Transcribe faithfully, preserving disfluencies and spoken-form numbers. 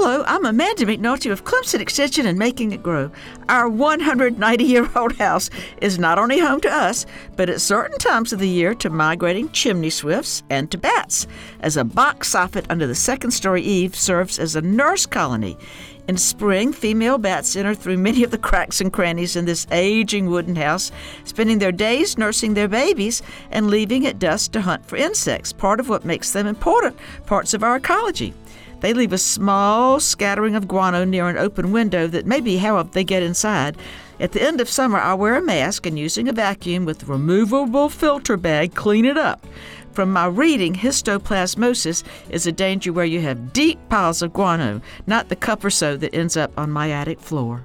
Hello, I'm Amanda McNulty of Clemson Extension and Making It Grow. Our one hundred ninety-year-old house is not only home to us, but at certain times of the year to migrating chimney swifts and to bats, as a box soffit under the second-story eave serves as a nurse colony. In spring, female bats enter through many of the cracks and crannies in this aging wooden house, spending their days nursing their babies and leaving at dusk to hunt for insects, part of what makes them important parts of our ecology. They leave a small scattering of guano near an open window that may be how they get inside. At the end of summer, I wear a mask and, using a vacuum with a removable filter bag, clean it up. From my reading, histoplasmosis is a danger where you have deep piles of guano, not the cup or so that ends up on my attic floor.